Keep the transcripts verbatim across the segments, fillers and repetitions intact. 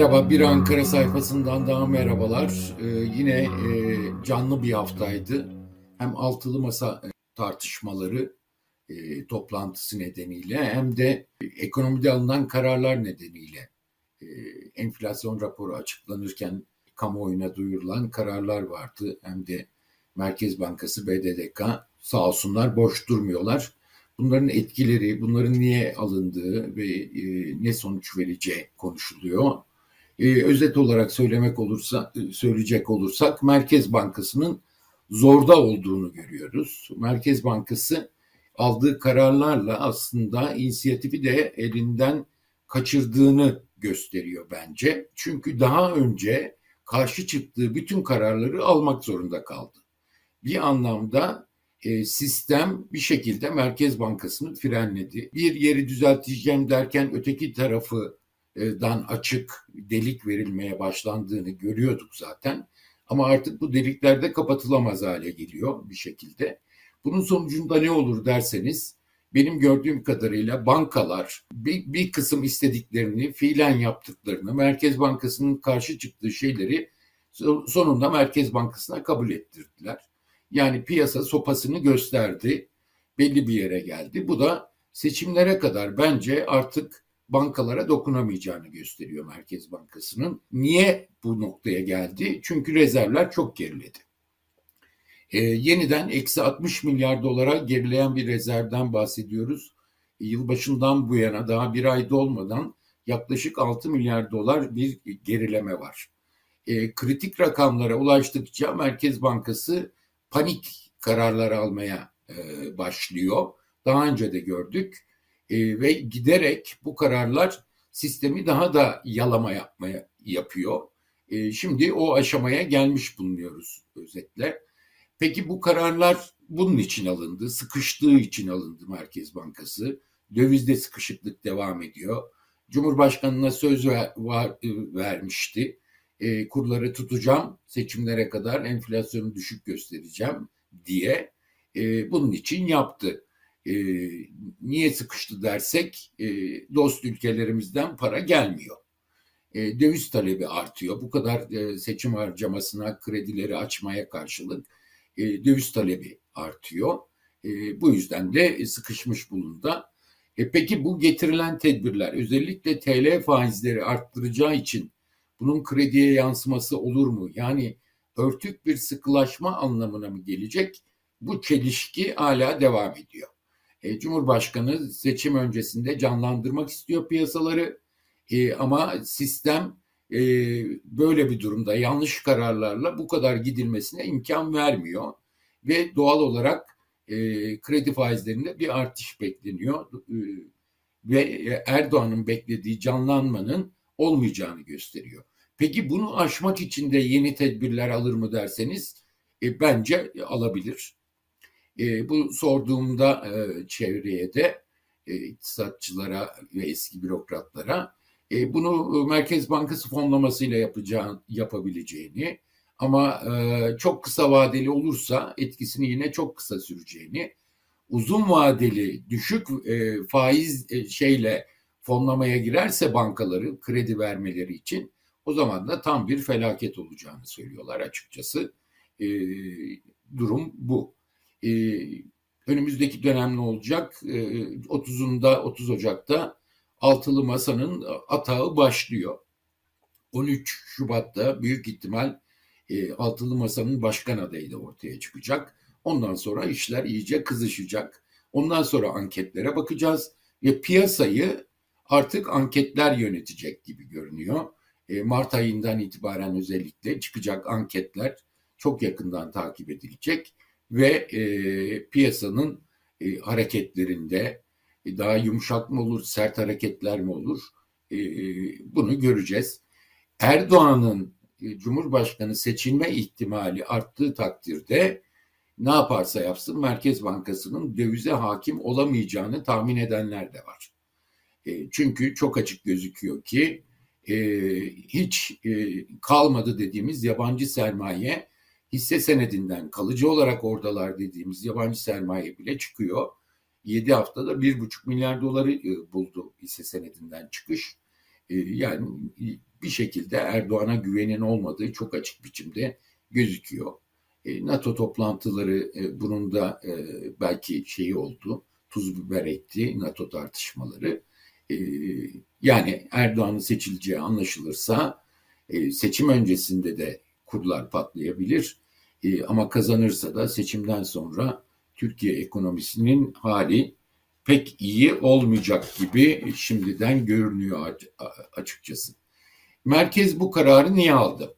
Merhaba, bir Ankara sayfasından daha merhabalar. Ee, yine e, canlı bir haftaydı. Hem altılı masa tartışmaları e, toplantısı nedeniyle hem de ekonomide alınan kararlar nedeniyle e, enflasyon raporu açıklanırken kamuoyuna duyurulan kararlar vardı. Hem de Merkez Bankası, B D D K sağ olsunlar boş durmuyorlar. Bunların etkileri, bunların niye alındığı ve e, ne sonuç vereceği konuşuluyor. Ee, özet olarak söylemek olursa, söyleyecek olursak Merkez Bankası'nın zorda olduğunu görüyoruz. Merkez Bankası aldığı kararlarla aslında inisiyatifi de elinden kaçırdığını gösteriyor bence. Çünkü daha önce karşı çıktığı bütün kararları almak zorunda kaldı. Bir anlamda e, sistem bir şekilde Merkez Bankası'nı frenledi. Bir yeri düzelteceğim derken öteki tarafı dan açık delik verilmeye başlandığını görüyorduk zaten. Ama artık bu delikler de kapatılamaz hale geliyor bir şekilde. Bunun sonucunda ne olur derseniz benim gördüğüm kadarıyla bankalar bir, bir kısım istediklerini fiilen yaptıklarını, Merkez Bankası'nın karşı çıktığı şeyleri sonunda Merkez Bankası'na kabul ettirdiler. Yani piyasa sopasını gösterdi, belli bir yere geldi. Bu da seçimlere kadar bence artık bankalara dokunamayacağını gösteriyor Merkez Bankası'nın. Niye bu noktaya geldi? Çünkü rezervler çok geriledi. E, yeniden eksi altmış milyar dolara gerileyen bir rezervden bahsediyoruz. E, yılbaşından bu yana daha bir ay dolmadan yaklaşık altı milyar dolar bir gerileme var. E, kritik rakamlara ulaştıkça Merkez Bankası panik kararları almaya e, başlıyor. Daha önce de gördük. E, ve giderek bu kararlar sistemi daha da yalama yapmaya yapıyor. E, şimdi o aşamaya gelmiş bulunuyoruz özetle. Peki bu kararlar bunun için alındı, sıkıştığı için alındı Merkez Bankası. Dövizde sıkışıklık devam ediyor. Cumhurbaşkanına söz ver, var, vermişti. E, kurları tutacağım, seçimlere kadar enflasyonu düşük göstereceğim diye e, bunun için yaptı. E, niye sıkıştı dersek e, dost ülkelerimizden para gelmiyor. E, döviz talebi artıyor. Bu kadar e, seçim harcamasına, kredileri açmaya karşılık e, döviz talebi artıyor. E, bu yüzden de sıkışmış bulunda. E, peki bu getirilen tedbirler özellikle T L faizleri arttıracağı için bunun krediye yansıması olur mu? Yani örtük bir sıkılaşma anlamına mı gelecek? Bu çelişki hala devam ediyor. Cumhurbaşkanı seçim öncesinde canlandırmak istiyor piyasaları e, ama sistem e, böyle bir durumda yanlış kararlarla bu kadar gidilmesine imkan vermiyor ve doğal olarak e, kredi faizlerinde bir artış bekleniyor e, ve Erdoğan'ın beklediği canlanmanın olmayacağını gösteriyor. Peki bunu aşmak için de yeni tedbirler alır mı derseniz e, bence alabilir. E, bu sorduğumda e, çevreye de e, iktisatçılara ve eski bürokratlara e, bunu Merkez Bankası fonlamasıyla yapacağı, yapabileceğini ama e, çok kısa vadeli olursa etkisini yine çok kısa süreceğini, uzun vadeli düşük e, faiz e, şeyle fonlamaya girerse bankaları kredi vermeleri için o zaman da tam bir felaket olacağını söylüyorlar açıkçası. E, durum bu. Ee, önümüzdeki dönem ne olacak? Ee, otuzunda otuz Ocak'ta altılı masanın atağı başlıyor. on üç Şubat'ta büyük ihtimal e, altılı masanın başkan adayı da ortaya çıkacak. Ondan sonra işler iyice kızışacak. Ondan sonra anketlere bakacağız ve piyasayı artık anketler yönetecek gibi görünüyor. E, Mart ayından itibaren özellikle çıkacak anketler çok yakından takip edilecek. Ve e, piyasanın e, hareketlerinde e, daha yumuşak mı olur, sert hareketler mi olur e, bunu göreceğiz. Erdoğan'ın e, Cumhurbaşkanı seçilme ihtimali arttığı takdirde ne yaparsa yapsın Merkez Bankası'nın dövize hakim olamayacağını tahmin edenler de var. E, çünkü çok açık gözüküyor ki e, hiç e, kalmadı dediğimiz yabancı sermaye, hisse senedinden kalıcı olarak oradalar dediğimiz yabancı sermaye bile çıkıyor. yedi haftada bir buçuk milyar doları buldu hisse senedinden çıkış. Yani bir şekilde Erdoğan'a güvenin olmadığı çok açık biçimde gözüküyor. E, NATO toplantıları e, bunun da e, belki şeyi oldu, tuz biber etti NATO tartışmaları. E, yani Erdoğan'ın seçileceği anlaşılırsa e, seçim öncesinde de kurlar patlayabilir. E, ama kazanırsa da seçimden sonra Türkiye ekonomisinin hali pek iyi olmayacak gibi şimdiden görünüyor açıkçası. Merkez bu kararı niye aldı?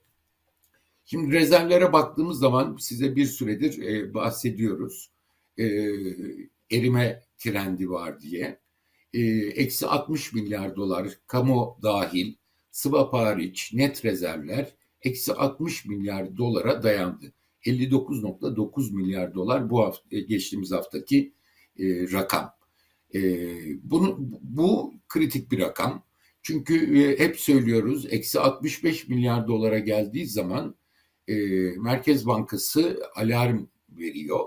Şimdi rezervlere baktığımız zaman size bir süredir e, bahsediyoruz. E, erime trendi var diye. Eksi altmış milyar dolar kamu dahil, swap hariç net rezervler eksi altmış milyar dolara dayandı. elli dokuz nokta dokuz milyar dolar bu hafta, geçtiğimiz haftaki e, rakam. E, bunu, bu kritik bir rakam. Çünkü e, hep söylüyoruz, eksi altmış beş milyar dolara geldiği zaman e, Merkez Bankası alarm veriyor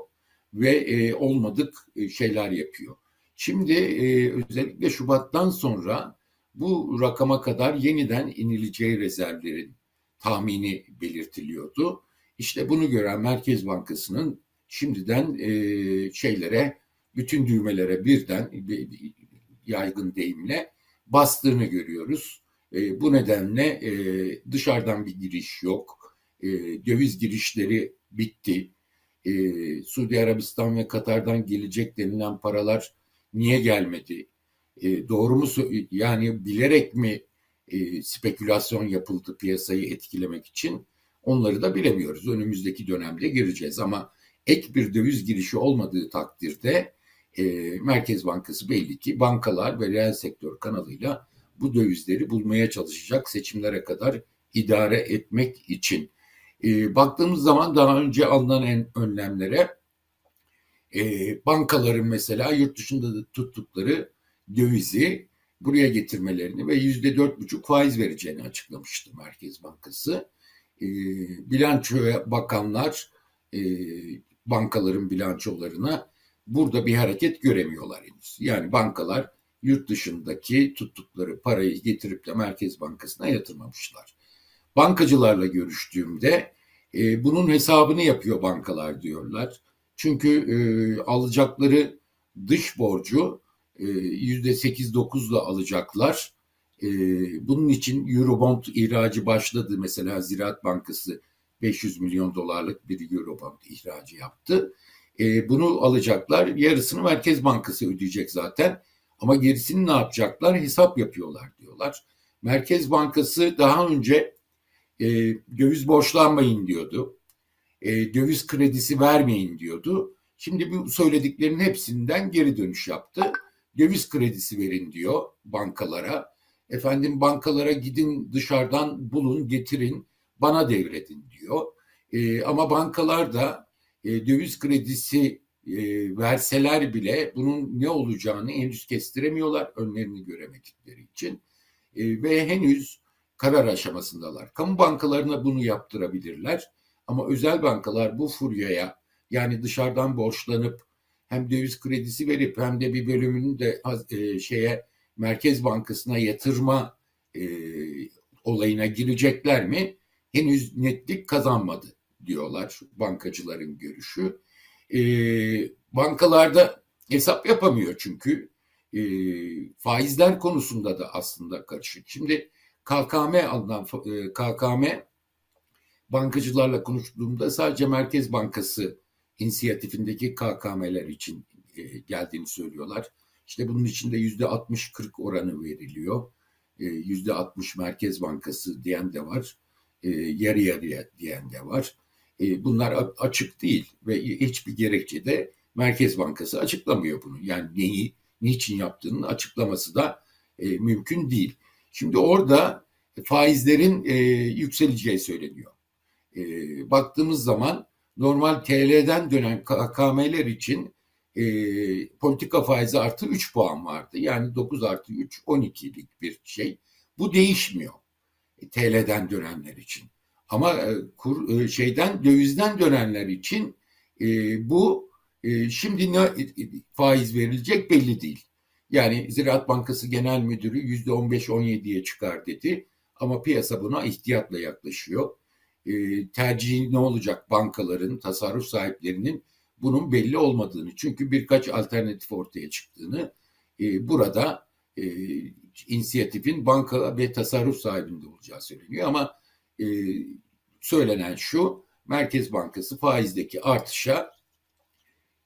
ve e, olmadık şeyler yapıyor. Şimdi e, özellikle Şubat'tan sonra bu rakama kadar yeniden inileceği rezervlerin tahmini belirtiliyordu. İşte bunu gören Merkez Bankası'nın şimdiden e, şeylere, bütün düğmelere birden yaygın deyimle bastığını görüyoruz. E, bu nedenle e, dışarıdan bir giriş yok. E, döviz girişleri bitti. E, Suudi Arabistan ve Katar'dan gelecek denilen paralar niye gelmedi? E, doğru mu? Yani bilerek mi e, spekülasyon yapıldı piyasayı etkilemek için? Onları da bilemiyoruz. Önümüzdeki dönemde gireceğiz ama ek bir döviz girişi olmadığı takdirde e, Merkez Bankası belli ki bankalar ve reel sektör kanalıyla bu dövizleri bulmaya çalışacak seçimlere kadar idare etmek için. E, baktığımız zaman daha önce alınan önlemlere e, bankaların mesela yurt dışında da tuttukları dövizi buraya getirmelerini ve yüzde dört buçuk faiz vereceğini açıklamıştı Merkez Bankası. E, bilançoya bakanlar e, bankaların bilançolarına burada bir hareket göremiyorlar henüz. Yani bankalar yurt dışındaki tuttukları parayı getirip de Merkez Bankası'na yatırmamışlar. Bankacılarla görüştüğümde e, bunun hesabını yapıyor bankalar diyorlar. Çünkü e, alacakları dış borcu e, yüzde sekiz dokuzla alacaklar. Bunun için Eurobond ihracı başladı. Mesela Ziraat Bankası beş yüz milyon dolarlık bir Eurobond ihracı yaptı. Bunu alacaklar. Yarısını Merkez Bankası ödeyecek zaten. Ama gerisini ne yapacaklar? Hesap yapıyorlar diyorlar. Merkez Bankası daha önce döviz borçlanmayın diyordu. Döviz kredisi vermeyin diyordu. Şimdi bu söylediklerinin hepsinden geri dönüş yaptı. Döviz kredisi verin diyor bankalara. Efendim bankalara gidin dışarıdan bulun getirin bana devredin diyor. E, ama bankalar da e, döviz kredisi e, verseler bile bunun ne olacağını henüz kestiremiyorlar önlerini göremedikleri için. E, ve henüz karar aşamasındalar. Kamu bankalarına bunu yaptırabilirler ama özel bankalar bu furyaya yani dışarıdan borçlanıp hem döviz kredisi verip hem de bir bölümünü de e, şeye Merkez Bankası'na yatırma e, olayına girecekler mi? Henüz netlik kazanmadı diyorlar bankacıların görüşü. E, bankalarda hesap yapamıyor çünkü e, faizler konusunda da aslında karışık. Şimdi K K M alınan e, K K M bankacılarla konuştuğumda sadece Merkez Bankası inisiyatifindeki K K M'ler için e, geldiğini söylüyorlar. İşte bunun içinde yüzde altmış kırk oranı veriliyor. yüzde altmış Merkez Bankası diyen de var. Yarı yarıya diyen de var. Bunlar açık değil ve hiçbir gerekçe de Merkez Bankası açıklamıyor bunu. Yani neyi, niçin yaptığının açıklaması da mümkün değil. Şimdi orada faizlerin yükseleceği söyleniyor. Baktığımız zaman normal T L'den dönen K K M'ler için E, politika faizi artı üç puan vardı. Yani dokuz artı üç on ikilik bir şey. Bu değişmiyor. E, T L'den dönenler için. Ama e, kur, e, şeyden dövizden dönenler için e, bu e, şimdi ne e, faiz verilecek belli değil. Yani Ziraat Bankası Genel Müdürü yüzde on beş on yediye çıkar dedi. Ama piyasa buna ihtiyatla yaklaşıyor. E, tercihi ne olacak bankaların, tasarruf sahiplerinin bunun belli olmadığını, çünkü birkaç alternatif ortaya çıktığını, e, burada e, inisiyatifin banka ve tasarruf sahibinde olacağı söyleniyor. Ama e, söylenen şu, Merkez Bankası faizdeki artışa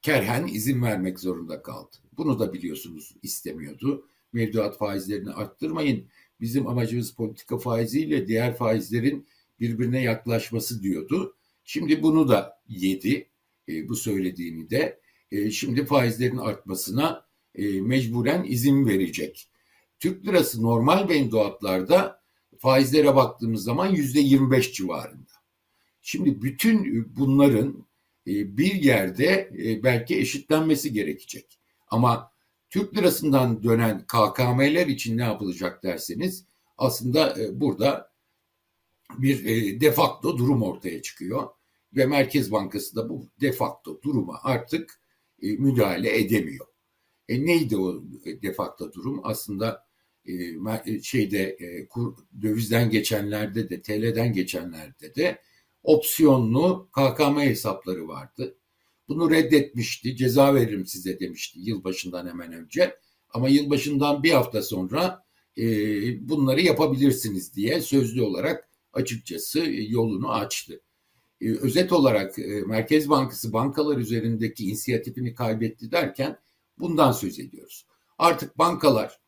kerhen izin vermek zorunda kaldı. Bunu da biliyorsunuz istemiyordu. Mevduat faizlerini arttırmayın, bizim amacımız politika faiziyle diğer faizlerin birbirine yaklaşması diyordu. Şimdi bunu da yedi, e, bu söylediğini de. E, şimdi faizlerin artmasına e, mecburen izin verecek. Türk lirası normal mevduatlarda faizlere baktığımız zaman yüzde yirmi beş civarında. Şimdi bütün bunların e, bir yerde e, belki eşitlenmesi gerekecek. Ama Türk lirasından dönen K K M'ler için ne yapılacak derseniz, aslında e, burada bir e, de facto durum ortaya çıkıyor ve Merkez Bankası da bu de facto duruma artık e, müdahale edemiyor. E, neydi o de facto durum? Aslında e, şeyde e, kur, dövizden geçenlerde de, T L'den geçenlerde de opsiyonlu K K M hesapları vardı. Bunu reddetmişti, ceza veririm size demişti yılbaşından hemen önce. Ama yılbaşından bir hafta sonra e, bunları yapabilirsiniz diye sözlü olarak açıkçası yolunu açtı. E, özet olarak e, Merkez Bankası bankalar üzerindeki inisiyatifini kaybetti derken bundan söz ediyoruz. Artık bankalar,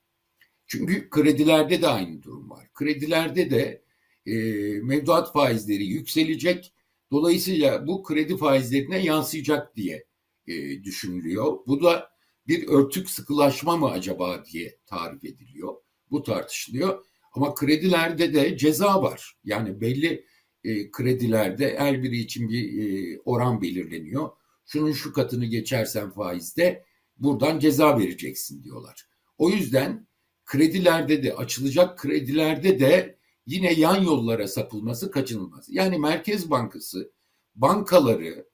çünkü kredilerde de aynı durum var. Kredilerde de e, mevduat faizleri yükselecek. Dolayısıyla bu kredi faizlerine yansıyacak diye e, düşünülüyor. Bu da bir örtük sıkılaşma mı acaba diye tarif ediliyor. Bu tartışılıyor. Ama kredilerde de ceza var. Yani belli e, kredilerde her biri için bir e, oran belirleniyor. Şunun şu katını geçersen faizde buradan ceza vereceksin diyorlar. O yüzden kredilerde de, açılacak kredilerde de yine yan yollara sapılması kaçınılmaz. Yani Merkez Bankası bankaları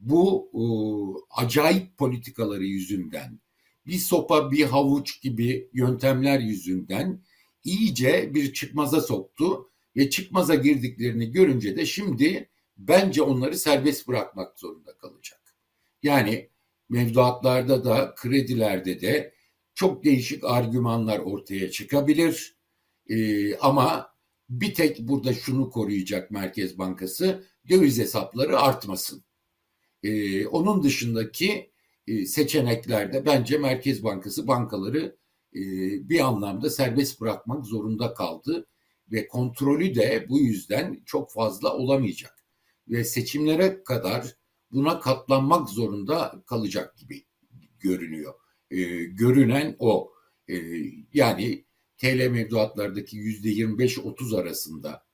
bu e, acayip politikaları yüzünden, bir sopa bir havuç gibi yöntemler yüzünden iyice bir çıkmaza soktu ve çıkmaza girdiklerini görünce de şimdi bence onları serbest bırakmak zorunda kalacak. Yani mevduatlarda da kredilerde de çok değişik argümanlar ortaya çıkabilir e, ama bir tek burada şunu koruyacak Merkez Bankası, döviz hesapları artmasın. Ee, onun dışındaki e, seçeneklerde bence Merkez Bankası bankaları e, bir anlamda serbest bırakmak zorunda kaldı. Ve kontrolü de bu yüzden çok fazla olamayacak. Ve seçimlere kadar buna katlanmak zorunda kalacak gibi görünüyor. E, görünen o. E, yani... T L mevduatlardaki yüzde yirmi beş otuz arasında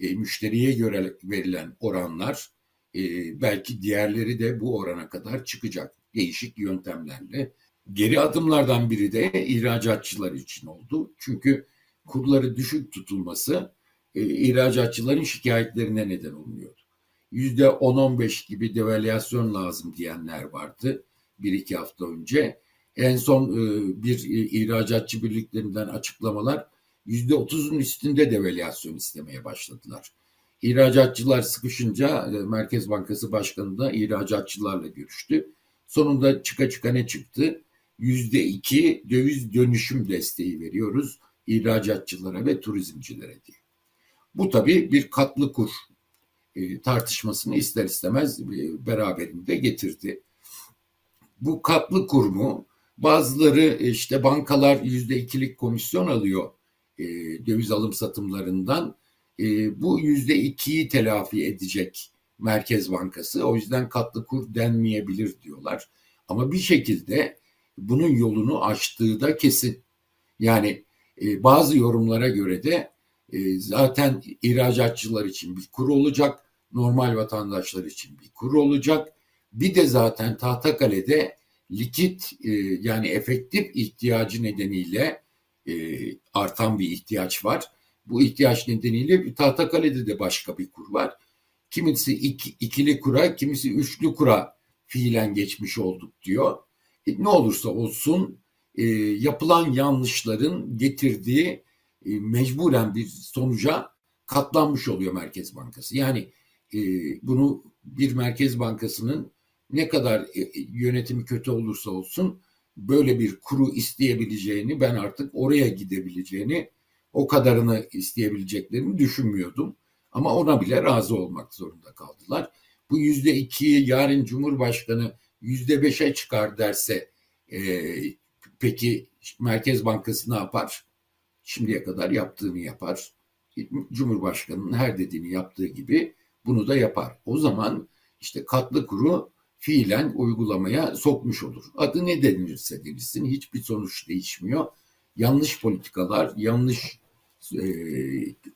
e, müşteriye göre verilen oranlar e, belki diğerleri de bu orana kadar çıkacak değişik yöntemlerle. Geri adımlardan biri de ihracatçılar için oldu. Çünkü kurları düşük tutulması e, ihracatçıların şikayetlerine neden oluyordu. yüzde on on beş gibi devalüasyon lazım diyenler vardı bir iki hafta önce. En son bir ihracatçı birliklerinden açıklamalar, yüzde otuzun üstünde devalüasyon istemeye başladılar. İhracatçılar sıkışınca Merkez Bankası Başkanı da ihracatçılarla görüştü. Sonunda çıka çıka ne çıktı? yüzde iki döviz dönüşüm desteği veriyoruz ihracatçılara ve turizmcilere diye. Bu tabii bir katlı kur tartışmasını ister istemez beraberinde getirdi. Bu katlı kurumu bazıları işte bankalar yüzde ikilik komisyon alıyor e, döviz alım satımlarından. E, bu yüzde ikiyi telafi edecek Merkez Bankası. O yüzden katlı kur denmeyebilir diyorlar. Ama bir şekilde bunun yolunu açtığı da kesin. Yani e, bazı yorumlara göre de e, zaten ihracatçılar için bir kur olacak, normal vatandaşlar için bir kur olacak. Bir de zaten Tahtakale'de likit e, yani efektif ihtiyacı nedeniyle e, artan bir ihtiyaç var. Bu ihtiyaç nedeniyle Tahtakale'de de başka bir kur var. Kimisi iki, ikili kura, kimisi üçlü kura fiilen geçmiş olduk diyor. E, ne olursa olsun e, yapılan yanlışların getirdiği e, mecburen bir sonuca katlanmış oluyor Merkez Bankası. Yani e, bunu bir Merkez Bankası'nın ne kadar e, yönetimi kötü olursa olsun böyle bir kuru isteyebileceğini, ben artık oraya gidebileceğini, o kadarını isteyebileceklerini düşünmüyordum. Ama ona bile razı olmak zorunda kaldılar. Bu yüzde ikiyi yarın Cumhurbaşkanı yüzde beşe çıkar derse e, peki Merkez Bankası ne yapar? Şimdiye kadar yaptığını yapar. Cumhurbaşkanı'nın her dediğini yaptığı gibi bunu da yapar. O zaman işte katlı kuru fiilen uygulamaya sokmuş olur. Adı ne denirse denilsin hiçbir sonuç değişmiyor. Yanlış politikalar, yanlış e,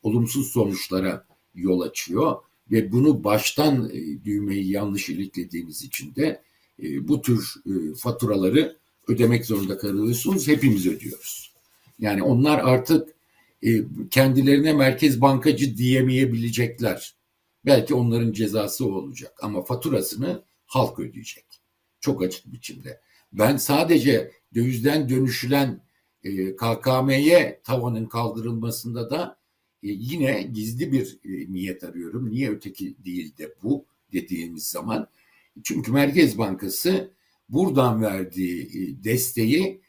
olumsuz sonuçlara yol açıyor ve bunu baştan e, düğmeyi yanlış iliklediğiniz için de e, bu tür e, faturaları ödemek zorunda kalıyorsunuz. Hepimiz ödüyoruz. Yani onlar artık e, kendilerine merkez bankacı diyemeyebilecekler. Belki onların cezası olacak ama faturasını halk ödeyecek. Çok açık biçimde. Ben sadece dövizden dönüşülen e, K K M'ye tavanın kaldırılmasında da e, yine gizli bir e, niyet arıyorum. Niye öteki değil de bu dediğimiz zaman? Çünkü Merkez Bankası buradan verdiği desteği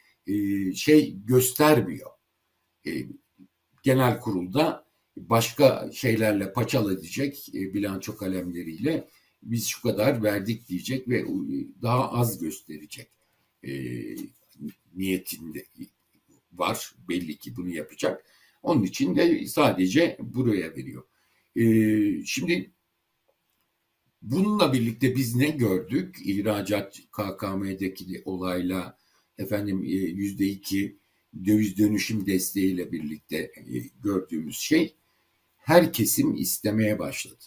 şey göstermiyor. Genel kurulda başka şeylerle paçalayacak, bilanço kalemleriyle biz şu kadar verdik diyecek ve daha az gösterecek niyetinde var. Belli ki bunu yapacak. Onun için de sadece buraya veriyor. Şimdi bununla birlikte biz ne gördük? İhracat K K M'deki olayla, efendim yüzde iki döviz dönüşüm desteğiyle birlikte gördüğümüz şey, her kesim istemeye başladı.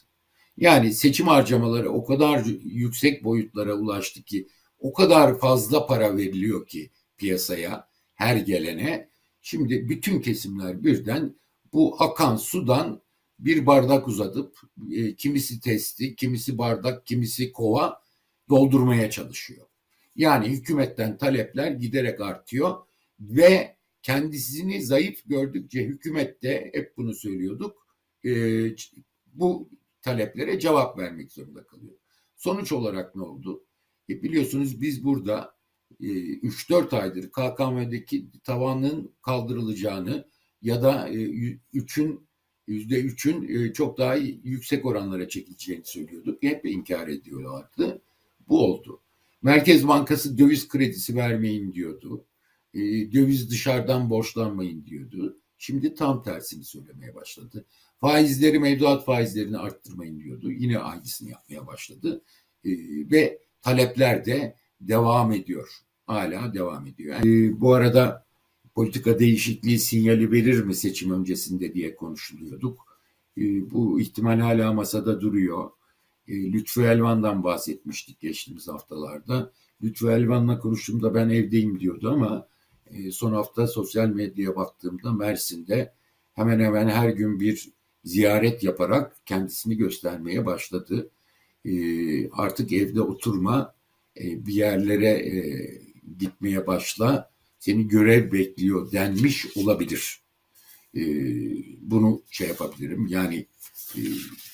Yani seçim harcamaları o kadar yüksek boyutlara ulaştı ki, o kadar fazla para veriliyor ki piyasaya, her gelene. Şimdi bütün kesimler birden bu akan sudan bir bardak uzatıp e, kimisi testi, kimisi bardak, kimisi kova doldurmaya çalışıyor. Yani hükümetten talepler giderek artıyor ve kendisini zayıf gördükçe hükümette, hep bunu söylüyorduk, e, bu taleplere cevap vermek zorunda kalıyor. Sonuç olarak ne oldu? E, biliyorsunuz biz burada e, üç dört aydır K K M'deki tavanın kaldırılacağını ya da üçün Yüzde üçün çok daha yüksek oranlara çekileceğini söylüyorduk. Hep inkar ediyorlardı. Bu oldu. Merkez Bankası döviz kredisi vermeyin diyordu. Döviz dışarıdan borçlanmayın diyordu. Şimdi tam tersini söylemeye başladı. Faizleri, mevduat faizlerini arttırmayın diyordu. Yine aynısını yapmaya başladı. Ve talepler de devam ediyor. Hala devam ediyor. Yani bu arada politika değişikliği sinyali verir mi seçim öncesinde diye konuşuluyorduk. Bu ihtimal hala masada duruyor. Lütfi Elvan'dan bahsetmiştik geçtiğimiz haftalarda. Lütfi Elvan'la konuştuğumda ben evdeyim diyordu ama son hafta sosyal medyaya baktığımda Mersin'de hemen hemen her gün bir ziyaret yaparak kendisini göstermeye başladı. Artık evde oturma, bir yerlere gitmeye başla, seni görev bekliyor denmiş olabilir. Ee, bunu şey yapabilirim. Yani e,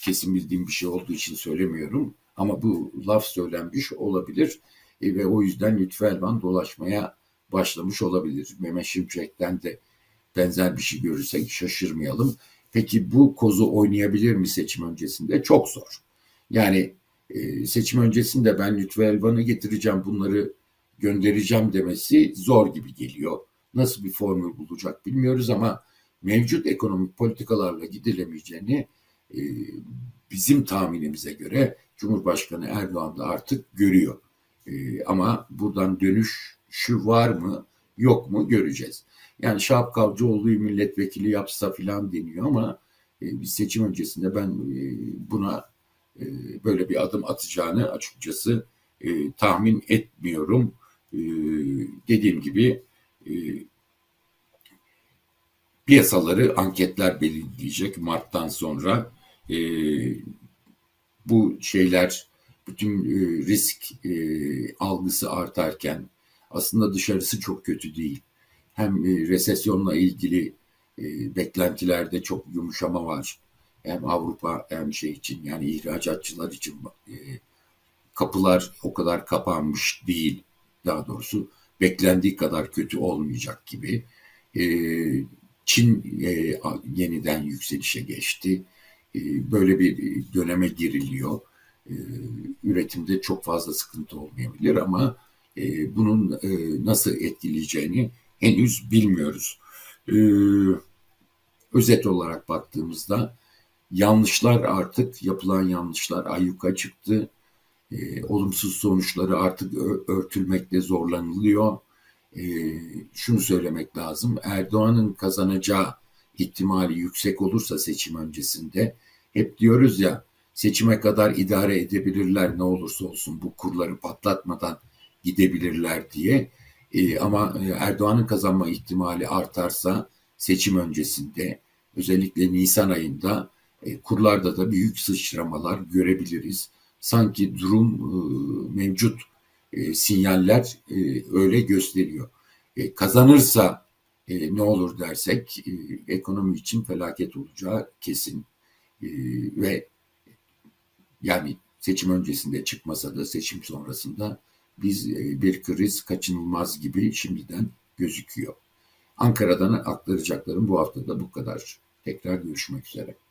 kesin bildiğim bir şey olduğu için söylemiyorum. Ama bu laf söylenmiş olabilir. E, ve o yüzden Lütfi Elvan dolaşmaya başlamış olabilir. Mehmet Şimşek'ten de benzer bir şey görürsek şaşırmayalım. Peki bu kozu oynayabilir mi seçim öncesinde? Çok zor. Yani e, seçim öncesinde ben Lütfi Elvan'ı getireceğim, bunları göndereceğim demesi zor gibi geliyor. Nasıl bir formül bulacak bilmiyoruz ama mevcut ekonomik politikalarla gidilemeyeceğini e, bizim tahminimize göre Cumhurbaşkanı Erdoğan da artık görüyor. E, ama buradan dönüş şu var mı yok mu göreceğiz. Yani Şahapkavcıoğlu'yu milletvekili yapsa filan deniyor ama e, biz seçim öncesinde ben e, buna e, böyle bir adım atacağını açıkçası e, tahmin etmiyorum. Ee, dediğim gibi e, piyasaları anketler belirleyecek Mart'tan sonra. E, bu şeyler, bütün e, risk e, algısı artarken aslında dışarısı çok kötü değil. Hem e, resesyonla ilgili beklentilerde çok yumuşama var. Hem Avrupa hem şey için, yani ihracatçılar için kapılar o kadar kapanmış değil. Daha doğrusu beklendiği kadar kötü olmayacak gibi. Çin yeniden yükselişe geçti. Böyle bir döneme giriliyor. Üretimde çok fazla sıkıntı olmayabilir ama bunun nasıl etkileyeceğini henüz bilmiyoruz. Özet olarak baktığımızda yanlışlar artık, yapılan yanlışlar ayyuka çıktı. E, olumsuz sonuçları artık örtülmekte zorlanılıyor. E, şunu söylemek lazım. Erdoğan'ın kazanacağı ihtimali yüksek olursa seçim öncesinde, hep diyoruz ya, seçime kadar idare edebilirler ne olursa olsun, bu kurları patlatmadan gidebilirler diye. E, ama Erdoğan'ın kazanma ihtimali artarsa seçim öncesinde, özellikle Nisan ayında e, kurlarda da büyük sıçramalar görebiliriz. Sanki durum mevcut, sinyaller öyle gösteriyor. Kazanırsa ne olur dersek, ekonomi için felaket olacağı kesin. Ve yani seçim öncesinde çıkmasa da seçim sonrasında biz bir kriz kaçınılmaz gibi şimdiden gözüküyor. Ankara'dan aktaracaklarım bu hafta da bu kadar. Tekrar görüşmek üzere.